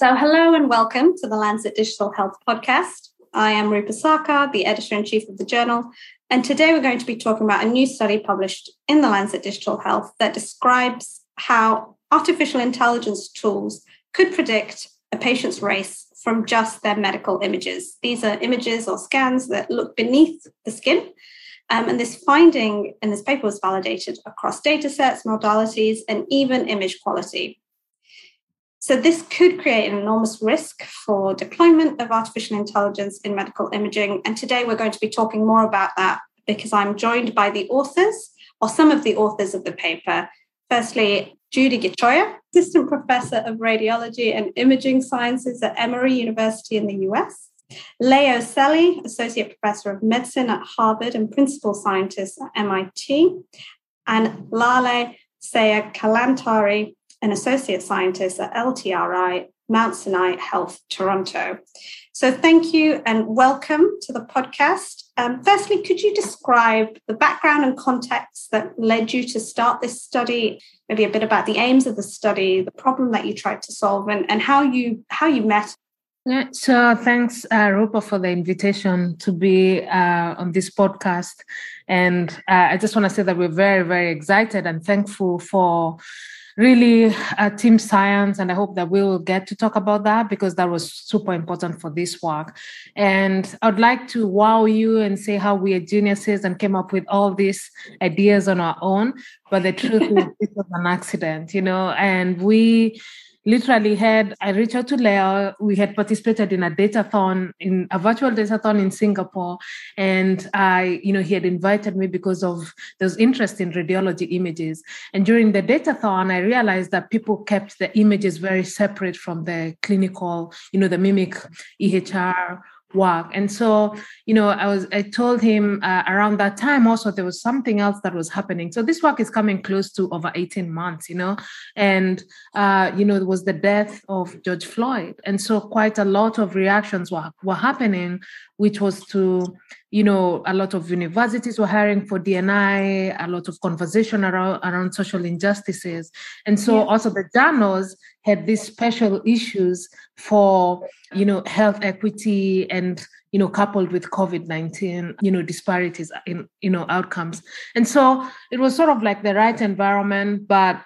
So hello and welcome to the Lancet Digital Health podcast. I am Rupa Sarkar, the editor-in-chief of the journal, and today we're going to be talking about a new study published in the Lancet Digital Health that describes how artificial intelligence tools could predict a patient's race from just their medical images. These are images or scans that look beneath the skin. And this finding in this paper was validated across data sets, modalities, and even image quality. So this could create an enormous risk for deployment of artificial intelligence in medical imaging. And today we're going to be talking more about that because I'm joined by the authors or some of the authors of the paper. Firstly, Judy Gichoya, Assistant Professor of Radiology and Imaging Sciences at Emory University in the US. Leo Celi, Associate Professor of Medicine at Harvard and Principal Scientist at MIT. And Laleh Seyyed-Kalantari, an Associate Scientist at LTRI Mount Sinai Health Toronto. So thank you and welcome to the podcast. Firstly, could you describe the background and context that led you to start this study, maybe a bit about the aims of the study, the problem that you tried to solve, and how you met? Yeah, so thanks, Rupa, for the invitation to be on this podcast. And I just want to say that we're very, very excited and thankful for really team science, and I hope that we will get to talk about that because that was super important for this work. And I'd like to wow you and say how we are geniuses and came up with all these ideas on our own, but the truth is this was an accident, you know, and we literally had, I reached out to Leo, we had participated in a virtual datathon in Singapore. And he had invited me because of those interest in radiology images. And during the datathon, I realized that people kept the images very separate from the clinical, the MIMIC EHR work. And so, I told him around that time also there was something else that was happening. So this work is coming close to over 18 months, and, it was the death of George Floyd. And so quite a lot of reactions were happening, which was to, a lot of universities were hiring for D&I, a lot of conversation around social injustices. And so also the journals had these special issues for, health equity and, coupled with COVID-19, disparities in, outcomes. And so it was sort of like the right environment, but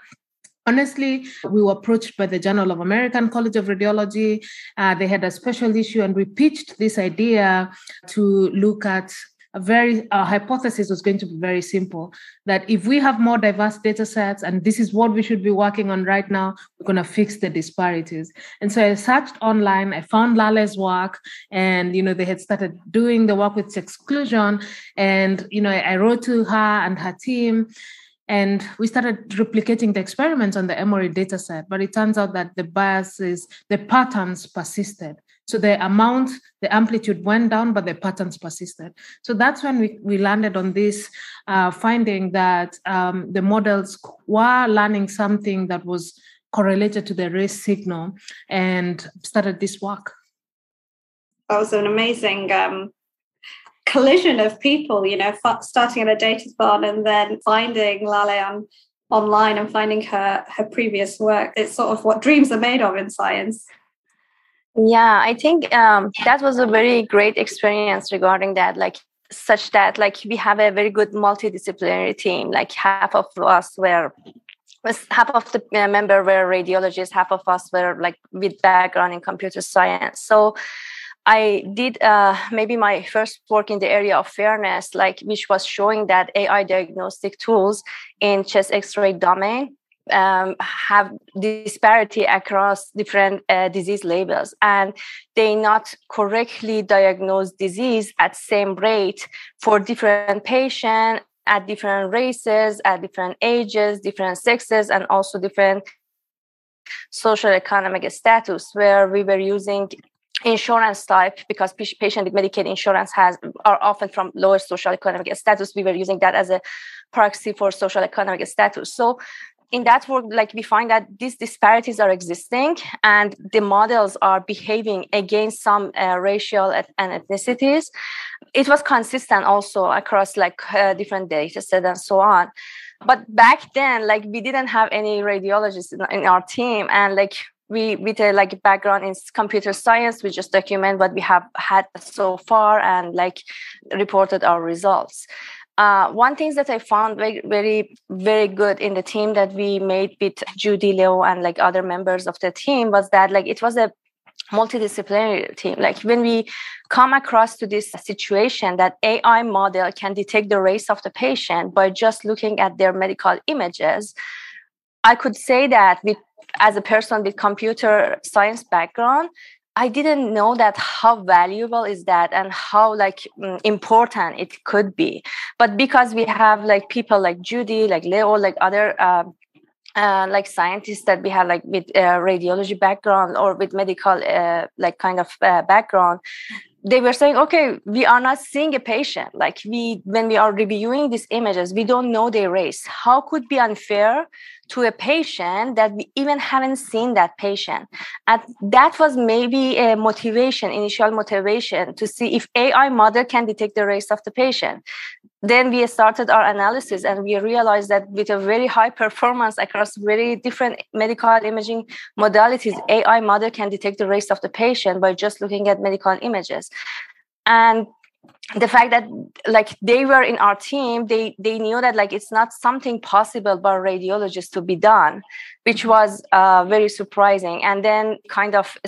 honestly, we were approached by the Journal of American College of Radiology. They had a special issue and we pitched this idea to look at our hypothesis was going to be very simple, that if we have more diverse data sets, and this is what we should be working on right now, we're going to fix the disparities. And so I searched online, I found Laleh's work, and, they had started doing the work with exclusion. And, I wrote to her and her team, and we started replicating the experiments on the Emory dataset, but it turns out that the patterns persisted. So the amplitude went down, but the patterns persisted. So that's when we landed on this finding that the models were learning something that was correlated to the race signal and started this work. That was an amazing collision of people, starting at a datathon and then finding Laleh online and finding her previous work. It's sort of what dreams are made of in science. Yeah, I think that was a very great experience regarding that, we have a very good multidisciplinary team, half of the members were radiologists, half of us were with background in computer science. So I did maybe my first work in the area of fairness, which was showing that AI diagnostic tools in chest X-ray domain have disparity across different disease labels, and they not correctly diagnose disease at same rate for different patients, at different races, at different ages, different sexes, and also different social economic status, where we were using insurance type, because patients with Medicaid insurance are often from lower social economic status. We were using that as a proxy for social economic status. So in that work, we find that these disparities are existing and the models are behaving against some racial and ethnicities. It was consistent also across different data sets and so on. But back then, we didn't have any radiologists in our team, and we, with a like background in computer science, we just document what we have had so far and like reported our results. One thing that I found very, very good in the team that we made with Judy, Leo, and like other members of the team was that like it was a multidisciplinary team. Like when we come across to this situation that AI model can detect the race of the patient by just looking at their medical images, I could say that with, as a person with computer science background, I didn't know that how valuable is that and how like important it could be. But because we have like people like Judy, like Leo, like other like scientists that we have like with radiology background or with medical like kind of background, they were saying, okay, we are not seeing a patient. Like when we are reviewing these images, we don't know their race. How could be unfair to a patient that we even haven't seen that patient? And that was maybe a motivation, initial motivation to see if AI model can detect the race of the patient. Then we started our analysis and we realized that with a very high performance across very different medical imaging modalities, AI model can detect the race of the patient by just looking at medical images. And the fact that like they were in our team, they knew that like it's not something possible by radiologists to be done, which was very surprising. And then kind of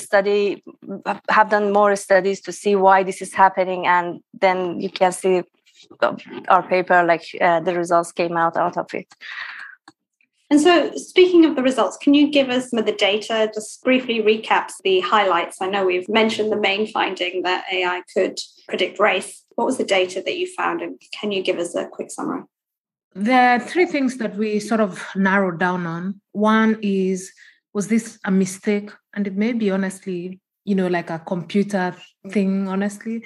have done more studies to see why this is happening. And then you can see our paper, like the results came out of it. And so speaking of the results, can you give us some of the data, just briefly recaps the highlights? I know we've mentioned the main finding that AI could predict race. What was the data that you found? And can you give us a quick summary? There are three things that we sort of narrowed down on. One is, was this a mistake? And it may be honestly, you know, like a computer thing, honestly.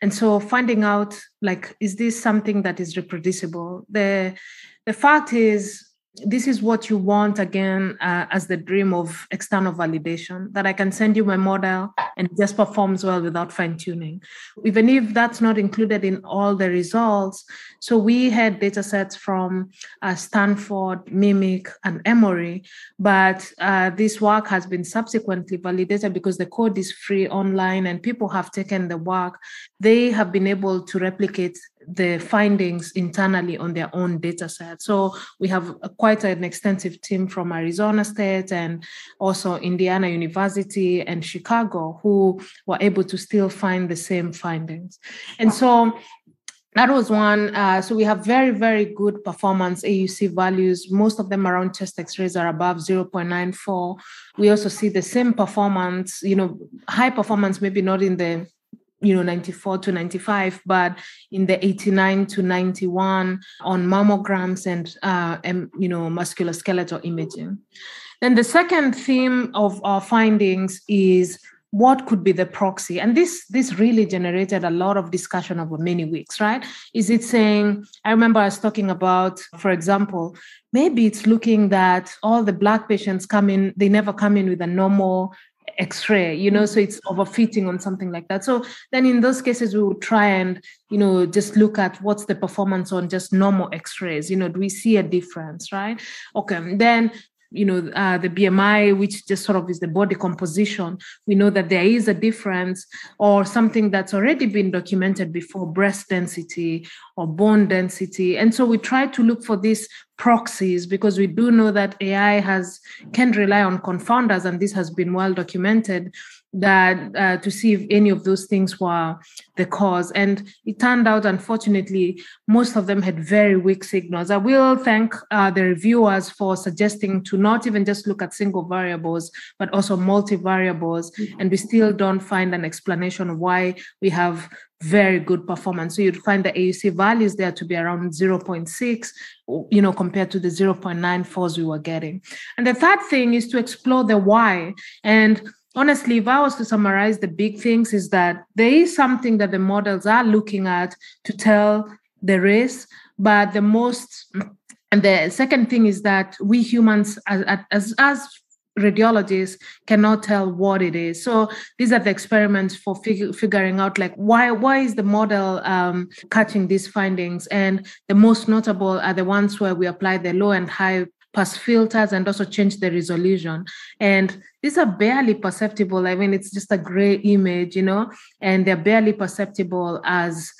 And so finding out, like, is this something that is reproducible? The fact is, this is what you want, again, as the dream of external validation, that I can send you my model and it just performs well without fine-tuning, even if that's not included in all the results. So we had data sets from Stanford, MIMIC, and Emory, but this work has been subsequently validated because the code is free online and people have taken the work. They have been able to replicate the findings internally on their own data set. So we have quite an extensive team from Arizona State and also Indiana University and Chicago who were able to still find the same findings. And so that was one. So we have very, very good performance AUC values. Most of them around chest X-rays are above 0.94. We also see the same performance, you know, high performance, maybe not in the 94 to 95, but in the 89 to 91 on mammograms and musculoskeletal imaging. Then the second theme of our findings is what could be the proxy? And this really generated a lot of discussion over many weeks, right? Is it saying, I remember us talking about, for example, maybe it's looking that all the Black patients come in, they never come in with a normal X-ray, so it's overfitting on something like that. So then in those cases, we would try and, just look at what's the performance on just normal X-rays. Do we see a difference, right? Okay. And then, the BMI, which just sort of is the body composition, we know that there is a difference, or something that's already been documented before, breast density or bone density. And so we try to look for this proxies, because we do know that AI can rely on confounders, and this has been well documented, that to see if any of those things were the cause. And it turned out, unfortunately, most of them had very weak signals. I will thank the reviewers for suggesting to not even just look at single variables, but also multivariables, and we still don't find an explanation why we have very good performance. So you'd find the AUC values there to be around 0.6, compared to the 0.94s we were getting. And the third thing is to explore the why. And honestly, if I was to summarize the big things, is that there is something that the models are looking at to tell the race, but the second thing is that we humans as radiologists cannot tell what it is. So these are the experiments for figuring out like why is the model catching these findings. And the most notable are the ones where we apply the low and high pass filters and also change the resolution. And these are barely perceptible. I mean, it's just a gray image, you know, and they're barely perceptible as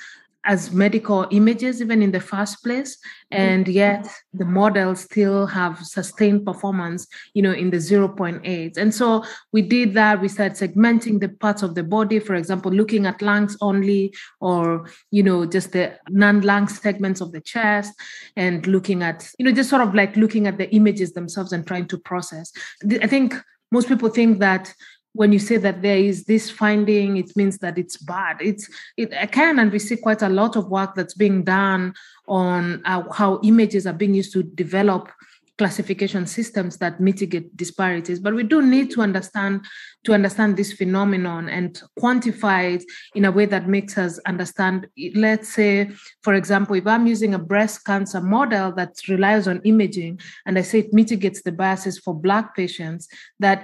medical images, even in the first place. And yet the models still have sustained performance, you know, in the 0.8. And so we did that. We started segmenting the parts of the body, for example, looking at lungs only, or, you know, just the non-lung segments of the chest, and looking at, you know, just sort of like looking at the images themselves and trying to process. I think most people think that when you say that there is this finding, it means that it's bad. And we see quite a lot of work that's being done on how images are being used to develop classification systems that mitigate disparities. But we do need to understand this phenomenon and quantify it in a way that makes us understand. Let's say, for example, if I'm using a breast cancer model that relies on imaging, and I say it mitigates the biases for Black patients, that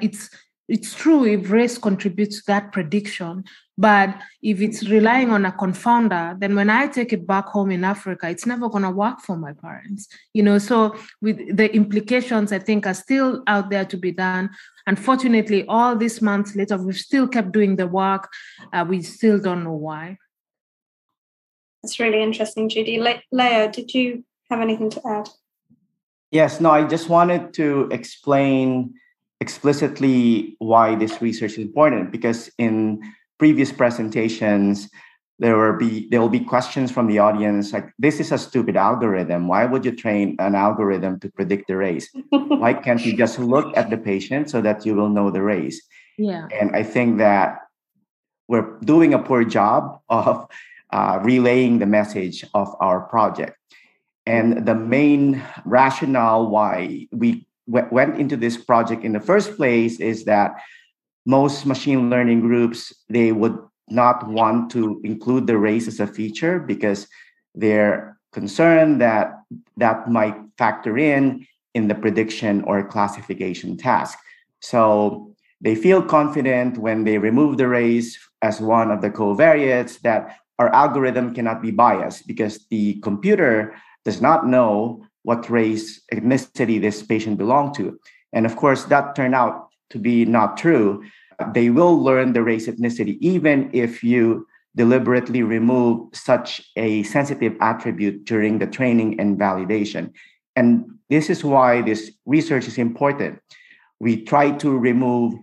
it's true if race contributes to that prediction, but if it's relying on a confounder, then when I take it back home in Africa, it's never going to work for my parents. You know, so with the implications, I think, are still out there to be done. Unfortunately, all these months later, we've still kept doing the work. We still don't know why. That's really interesting, Judy. Leo, did you have anything to add? Yes, no, I just wanted to explain explicitly why this research is important, because in previous presentations, there will be questions from the audience like, this is a stupid algorithm. Why would you train an algorithm to predict the race? Why can't you just look at the patient so that you will know the race? Yeah. And I think that we're doing a poor job of relaying the message of our project. And the main rationale why we went into this project in the first place is that most machine learning groups, they would not want to include the race as a feature because they're concerned that that might factor in the prediction or classification task. So they feel confident when they remove the race as one of the covariates that our algorithm cannot be biased because the computer does not know what race, ethnicity this patient belonged to. And of course, that turned out to be not true. They will learn the race, ethnicity, even if you deliberately remove such a sensitive attribute during the training and validation. And this is why this research is important. We try to remove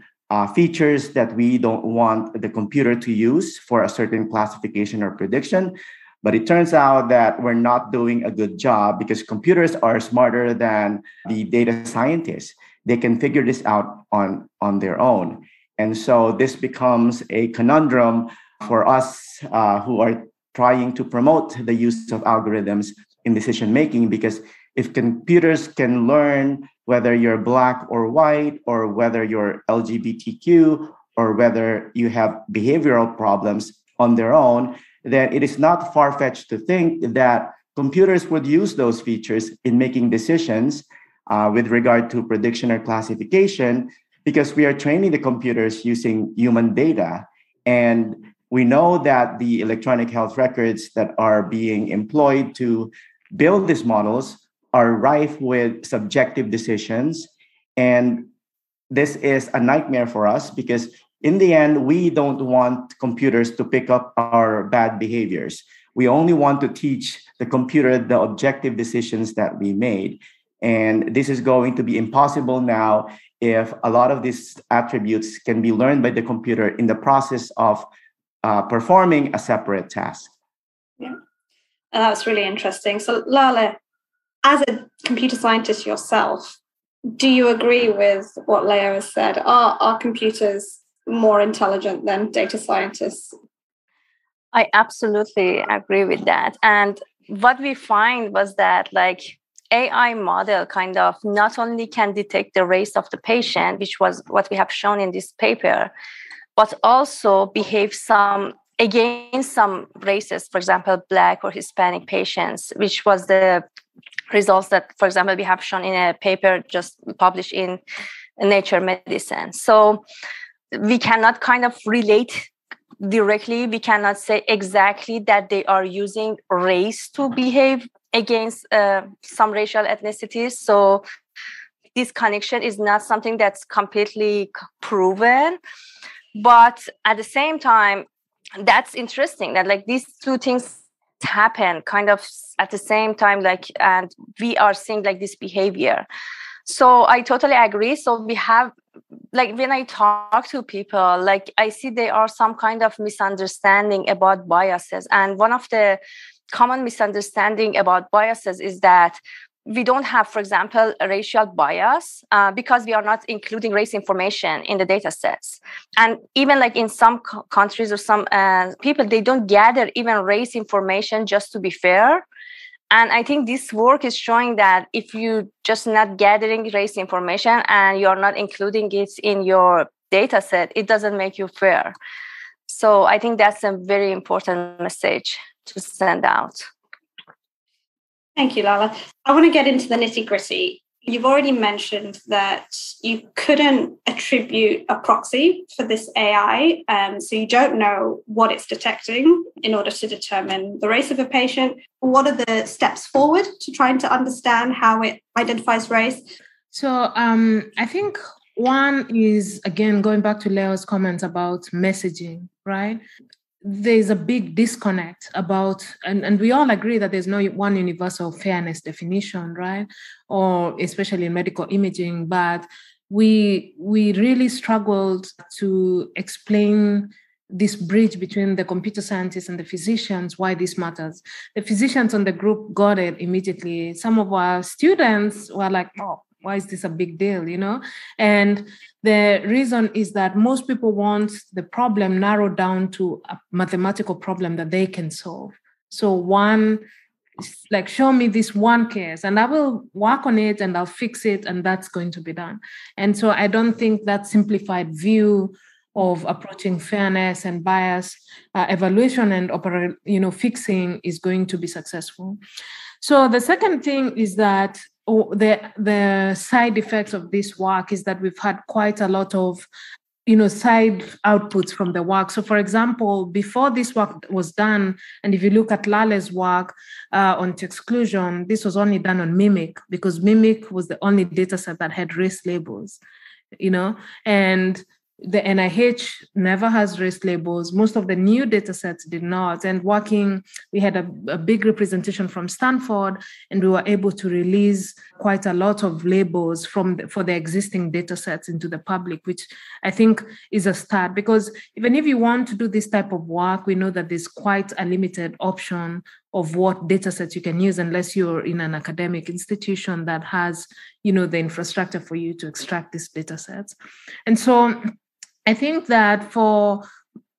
features that we don't want the computer to use for a certain classification or prediction. But it turns out that we're not doing a good job because computers are smarter than the data scientists. They can figure this out on their own. And so this becomes a conundrum for us who are trying to promote the use of algorithms in decision-making, because if computers can learn whether you're Black or white, or whether you're LGBTQ, or whether you have behavioral problems on their own, that it is not far-fetched to think that computers would use those features in making decisions with regard to prediction or classification, because we are training the computers using human data. And we know that the electronic health records that are being employed to build these models are rife with subjective decisions. And this is a nightmare for us because in the end, we don't want computers to pick up our bad behaviors. We only want to teach the computer the objective decisions that we made. And this is going to be impossible now if a lot of these attributes can be learned by the computer in the process of performing a separate task. Yeah, and that's really interesting. So Laleh, as a computer scientist yourself, do you agree with what Leo has said? Are computers more intelligent than data scientists? I absolutely agree with that. And what we find was that like AI model kind of not only can detect the race of the patient, which was what we have shown in this paper, but also behaves against some races, for example, Black or Hispanic patients, which was the results that, for example, we have shown in a paper just published in Nature Medicine. So we cannot kind of relate directly, we cannot say exactly that they are using race to behave against some racial ethnicities. So this connection is not something that's completely proven. But at the same time, that's interesting that like these two things happen kind of at the same time, like, and we are seeing like this behavior. So I totally agree. So we have, like, when I talk to people, like I see there are some kind of misunderstanding about biases. And one of the common misunderstanding about biases is that we don't have, for example, a racial bias because we are not including race information in the data sets. And even like in some countries or some people, they don't gather even race information just to be fair. And I think this work is showing that if you just not gathering race information and you're not including it in your data set, it doesn't make you fair. So I think that's a very important message to send out. Thank you, Laleh. I want to get into the nitty-gritty. You've already mentioned that you couldn't attribute a proxy for this AI, so you don't know what it's detecting in order to determine the race of a patient. What are the steps forward to trying to understand how it identifies race? So I think one is, again, going back to Leo's comments about messaging, right? There's a big disconnect about, and we all agree that there's no one universal fairness definition, right? Or especially in medical imaging, but we really struggled to explain this bridge between the computer scientists and the physicians, why this matters. The physicians on the group got it immediately. Some of our students were like, oh, why is this a big deal, you know? And the reason is that most people want the problem narrowed down to a mathematical problem that they can solve. So one, like, show me this one case and I will work on it and I'll fix it and that's going to be done. And so I don't think that simplified view of approaching fairness and bias evaluation and fixing is going to be successful. So the second thing is that the side effects of this work is that we've had quite a lot of, side outputs from the work. So, for example, before this work was done, and if you look at Laleh's work on exclusion, this was only done on MIMIC because MIMIC was the only data set that had race labels, and the NIH never has race labels. Most of the new data sets did not. And we had a big representation from Stanford, and we were able to release quite a lot of labels for the existing data sets into the public, which I think is a start. Because even if you want to do this type of work, we know that there's quite a limited option of what data sets you can use unless you're in an academic institution that has, the infrastructure for you to extract these data sets. And so I think that for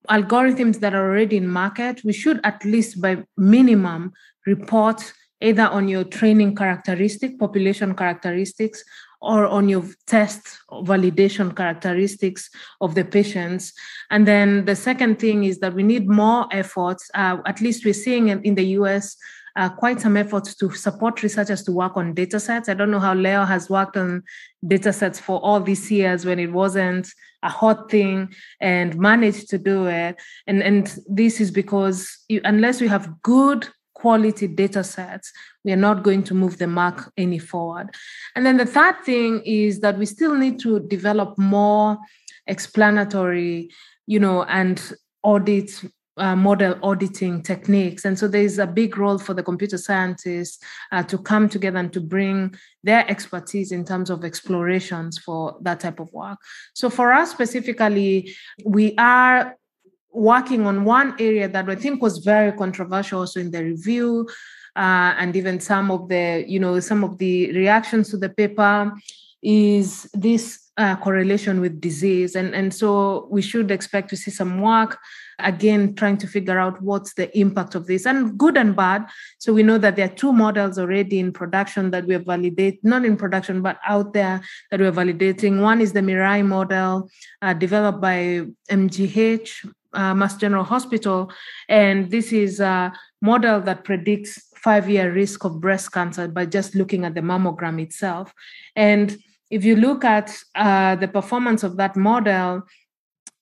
algorithms that are already in market, we should at least by minimum report either on your training characteristic, population characteristics, or on your test validation characteristics of the patients. And then the second thing is that we need more efforts. At least we're seeing in the US quite some efforts to support researchers to work on data sets. I don't know how Leo has worked on data sets for all these years when it wasn't a hot thing and managed to do it. And this is because unless we have good quality data sets, we are not going to move the mark any forward. And then the third thing is that we still need to develop more explanatory, and audit model auditing techniques. And so there is a big role for the computer scientists to come together and to bring their expertise in terms of explorations for that type of work. So for us specifically, we are working on one area that I think was very controversial also in the review and even some of the, some of the reactions to the paper is this correlation with disease. And so we should expect to see some work, again, trying to figure out what's the impact of this and good and bad. So we know that there are two models already in production that we are validating, not in production, but out there that we're validating. One is the Mirai model developed by MGH, Mass General Hospital, and this is a model that predicts 5-year risk of breast cancer by just looking at the mammogram itself. And if you look at the performance of that model,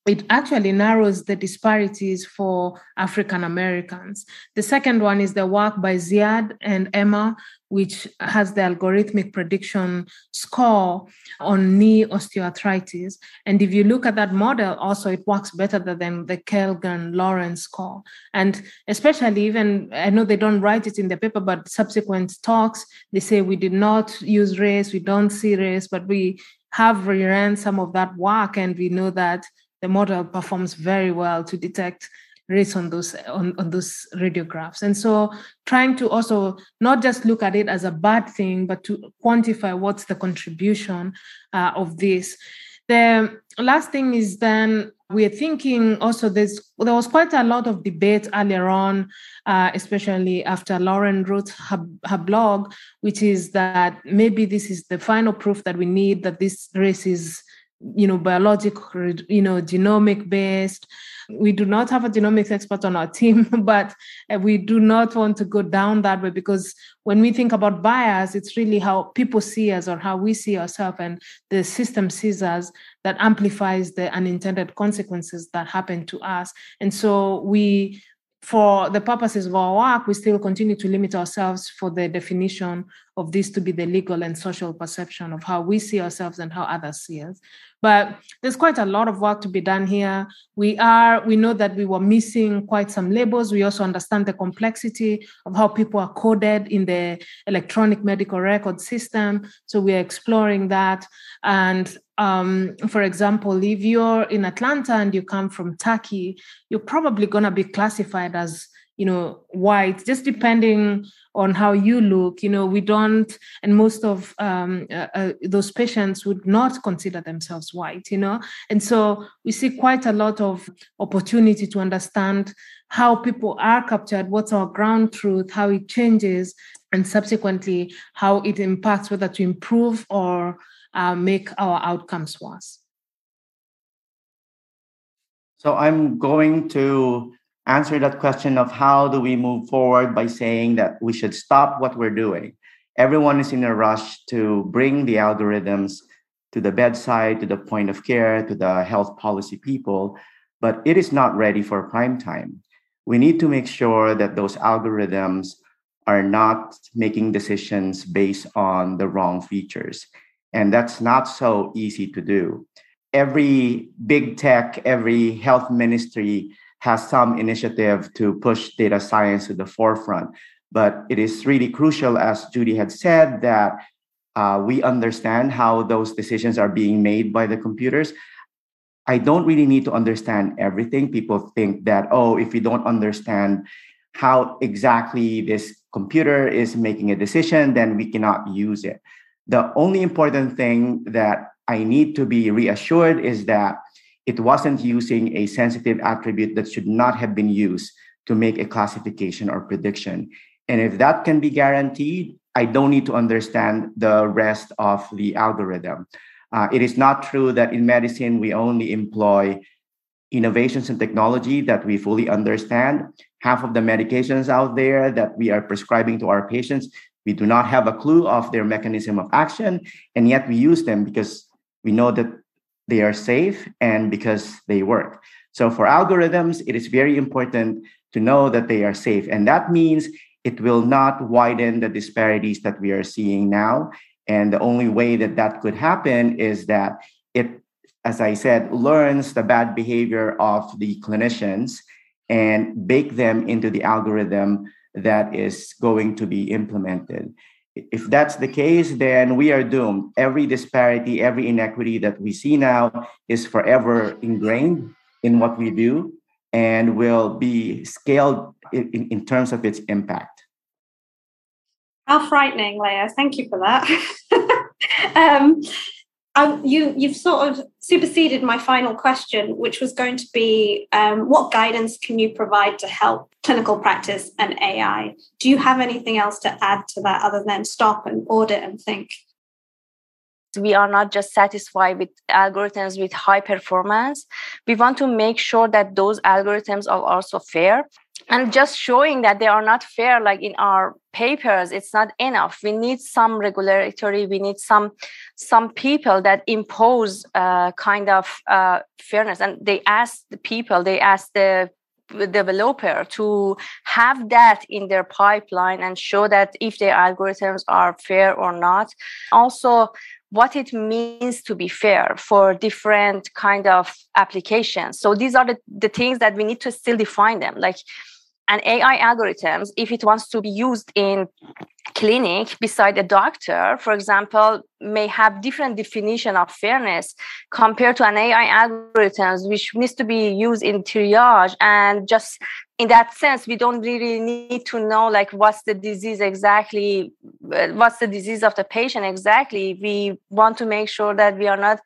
it actually narrows the disparities for African Americans. The second one is the work by Ziad and Emma, which has the algorithmic prediction score on knee osteoarthritis. And if you look at that model, also it works better than the Kelgan Lawrence score. And especially even, I know they don't write it in the paper, but subsequent talks, they say we did not use race, we don't see race, but we have reran some of that work and we know that the model performs very well to detect race on those radiographs. And so trying to also not just look at it as a bad thing, but to quantify what's the contribution of this. The last thing is then we're thinking also there was quite a lot of debate earlier on, especially after Lauren wrote her blog, which is that maybe this is the final proof that we need that this race is biological, genomic based. We do not have a genomics expert on our team, but we do not want to go down that way because when we think about bias, it's really how people see us or how we see ourselves and the system sees us that amplifies the unintended consequences that happen to us. And so for the purposes of our work, we still continue to limit ourselves for the definition of this to be the legal and social perception of how we see ourselves and how others see us. But there's quite a lot of work to be done here. We know that we were missing quite some labels. We also understand the complexity of how people are coded in the electronic medical record system. So we are exploring that. And for example, if you're in Atlanta and you come from Turkey, you're probably going to be classified as, white, just depending on how you look. We don't, and most of those patients would not consider themselves white, And so we see quite a lot of opportunity to understand how people are captured, what's our ground truth, how it changes, and subsequently how it impacts whether to improve or make our outcomes worse. So I'm going to answer that question of how do we move forward by saying that we should stop what we're doing. Everyone is in a rush to bring the algorithms to the bedside, to the point of care, to the health policy people, but it is not ready for prime time. We need to make sure that those algorithms are not making decisions based on the wrong features. And that's not so easy to do. Every big tech, every health ministry has some initiative to push data science to the forefront. But it is really crucial, as Judy had said, that we understand how those decisions are being made by the computers. I don't really need to understand everything. People think that, if we don't understand how exactly this computer is making a decision, then we cannot use it. The only important thing that I need to be reassured is that it wasn't using a sensitive attribute that should not have been used to make a classification or prediction. And if that can be guaranteed, I don't need to understand the rest of the algorithm. It is not true that in medicine, we only employ innovations and technology that we fully understand. Half of the medications out there that we are prescribing to our patients, we do not have a clue of their mechanism of action, and yet we use them because we know that they are safe and because they work. So for algorithms, it is very important to know that they are safe. And that means it will not widen the disparities that we are seeing now. And the only way that that could happen is that it, as I said, learns the bad behavior of the clinicians and bake them into the algorithm that is going to be implemented. If that's the case, then we are doomed. Every disparity, every inequity that we see now is forever ingrained in what we do and will be scaled in terms of its impact. How frightening, Leo. Thank you for that. You've sort of superseded my final question, which was going to be, what guidance can you provide to help clinical practice and AI? Do you have anything else to add to that other than stop and audit and think? We are not just satisfied with algorithms with high performance. We want to make sure that those algorithms are also fair. And just showing that they are not fair, like in our papers, it's not enough. We need some regulatory, we need some people that impose kind of fairness. And they ask the people, they ask the developer to have that in their pipeline and show that if their algorithms are fair or not. Also, what it means to be fair for different kind of applications. So these are the things that we need to still define them. Like an AI algorithms, if it wants to be used in clinic beside a doctor, for example, may have different definition of fairness compared to an AI algorithms, which needs to be used in triage. And just in that sense, we don't really need to know like what's the disease exactly, what's the disease of the patient exactly. We want to make sure that we are not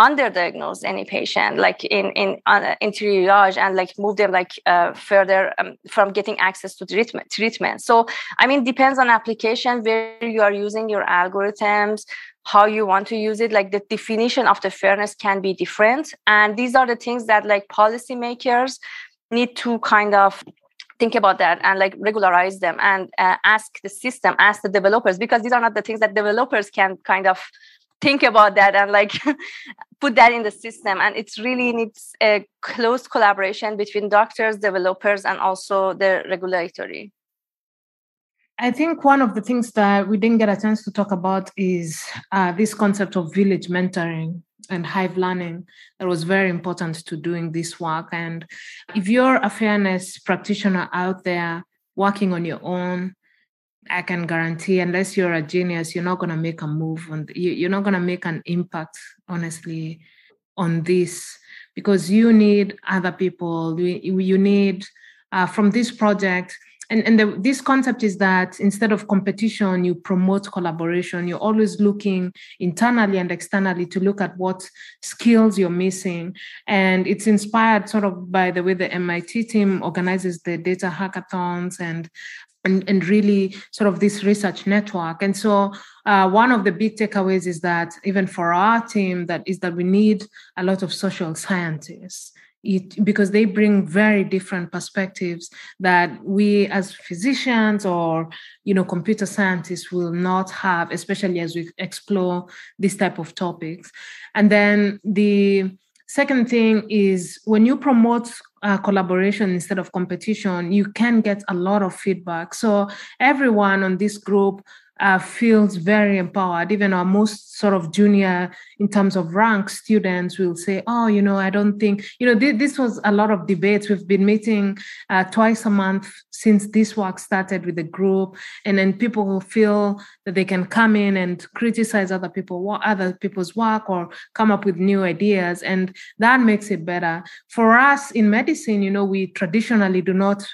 underdiagnose any patient, like in triage, and like move them like further from getting access to treatment. So I mean, depends on application, where you are using your algorithms, how you want to use it. Like the definition of the fairness can be different, and these are the things that like policymakers need to kind of think about that and like regularize them and ask the system, ask the developers, because these are not the things that developers can kind of think about that and like put that in the system. And it really needs a close collaboration between doctors, developers, and also the regulatory. I think one of the things that we didn't get a chance to talk about is this concept of village mentoring and hive learning that was very important to doing this work. And if you're a fairness practitioner out there working on your own, I can guarantee, unless you're a genius, you're not going to make a move. And you're not going to make an impact, honestly, on this, because you need other people. You need from this project. And this concept is that instead of competition, you promote collaboration. You're always looking internally and externally to look at what skills you're missing. And it's inspired sort of by the way the MIT team organizes the data hackathons and really sort of this research network. And so one of the big takeaways is that even for our team, that we need a lot of social scientists, because they bring very different perspectives that we as physicians or, computer scientists will not have, especially as we explore this type of topics. And then the second thing is when you promote collaboration instead of competition, you can get a lot of feedback. So everyone on this group feels very empowered. Even our most sort of junior in terms of rank students will say, oh, I don't think, this was a lot of debates. We've been meeting twice a month since this work started with the group. And then people who feel that they can come in and criticize other people's work or come up with new ideas. And that makes it better. For us in medicine, we traditionally do not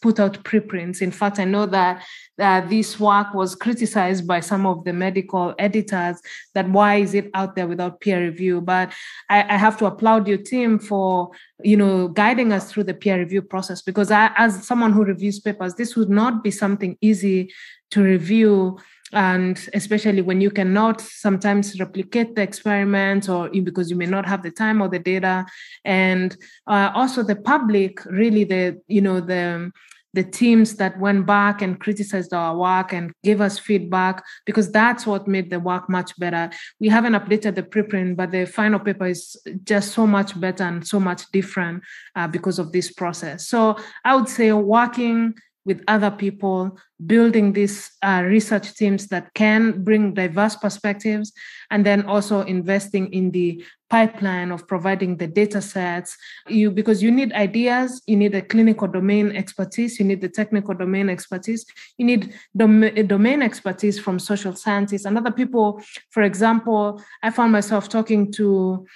put out preprints. In fact, I know that this work was criticized by some of the medical editors that why is it out there without peer review? But I have to applaud your team for, guiding us through the peer review process, because as someone who reviews papers, this would not be something easy to review. And especially when you cannot sometimes replicate the experiment or because you may not have the time or the data. And also the public, really, the teams that went back and criticized our work and gave us feedback, because that's what made the work much better. We haven't updated the preprint, but the final paper is just so much better and so much different because of this process. So I would say working with other people, building these research teams that can bring diverse perspectives, and then also investing in the pipeline of providing the data sets, because you need ideas, you need a clinical domain expertise, you need the technical domain expertise, you need domain expertise from social scientists and other people. For example, I found myself talking to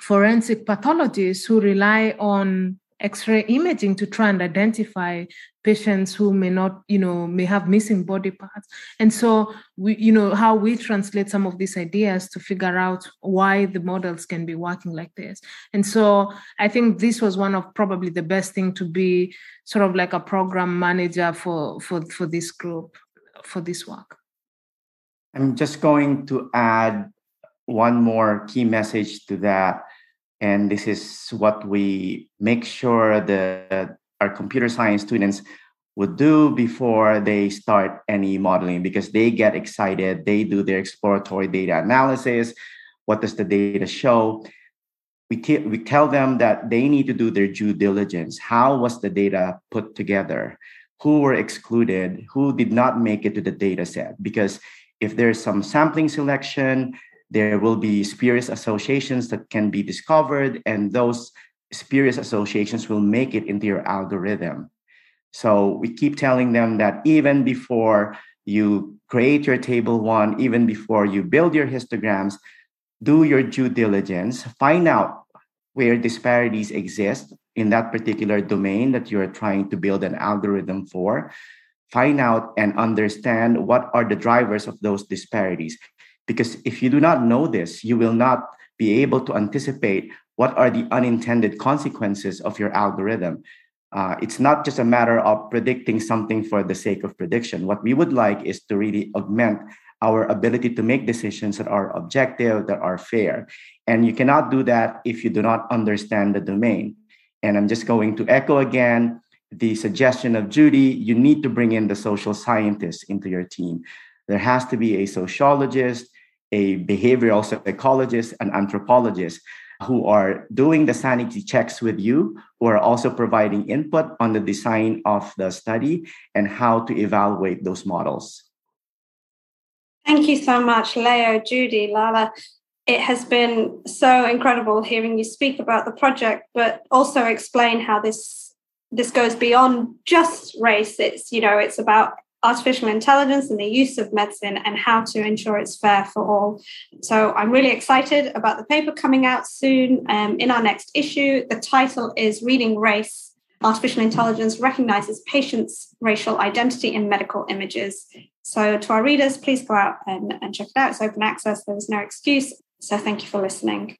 forensic pathologists who rely on X-ray imaging to try and identify patients who may not, may have missing body parts. And so we, how we translate some of these ideas to figure out why the models can be working like this. And so I think this was one of probably the best thing to be sort of like a program manager for this group, for this work. I'm just going to add one more key message to that. And this is what we make sure the our computer science students would do before they start any modeling, because they get excited. They do their exploratory data analysis. What does the data show? We tell them that they need to do their due diligence. How was the data put together? Who were excluded? Who did not make it to the data set? Because if there's some sampling selection, there will be spurious associations that can be discovered, and those spurious associations will make it into your algorithm. So we keep telling them that even before you create your table one, even before you build your histograms, do your due diligence, find out where disparities exist in that particular domain that you're trying to build an algorithm for, find out and understand what are the drivers of those disparities. Because if you do not know this, you will not be able to anticipate what are the unintended consequences of your algorithm. It's not just a matter of predicting something for the sake of prediction. What we would like is to really augment our ability to make decisions that are objective, that are fair. And you cannot do that if you do not understand the domain. And I'm just going to echo again the suggestion of Judy. You need to bring in the social scientists into your team. There has to be a sociologist, a behavioral psychologist, an anthropologist, who are doing the sanity checks with you, who are also providing input on the design of the study and how to evaluate those models. Thank you so much, Leo, Judy, Laleh. It has been so incredible hearing you speak about the project, but also explain how this goes beyond just race. It's about artificial intelligence and the use of medicine and how to ensure it's fair for all. So I'm really excited about the paper coming out soon in our next issue. The title is Reading Race, Artificial Intelligence Recognizes Patients' Racial Identity in Medical Images. So to our readers, please go out and check it out. It's open access. There is no excuse. So thank you for listening.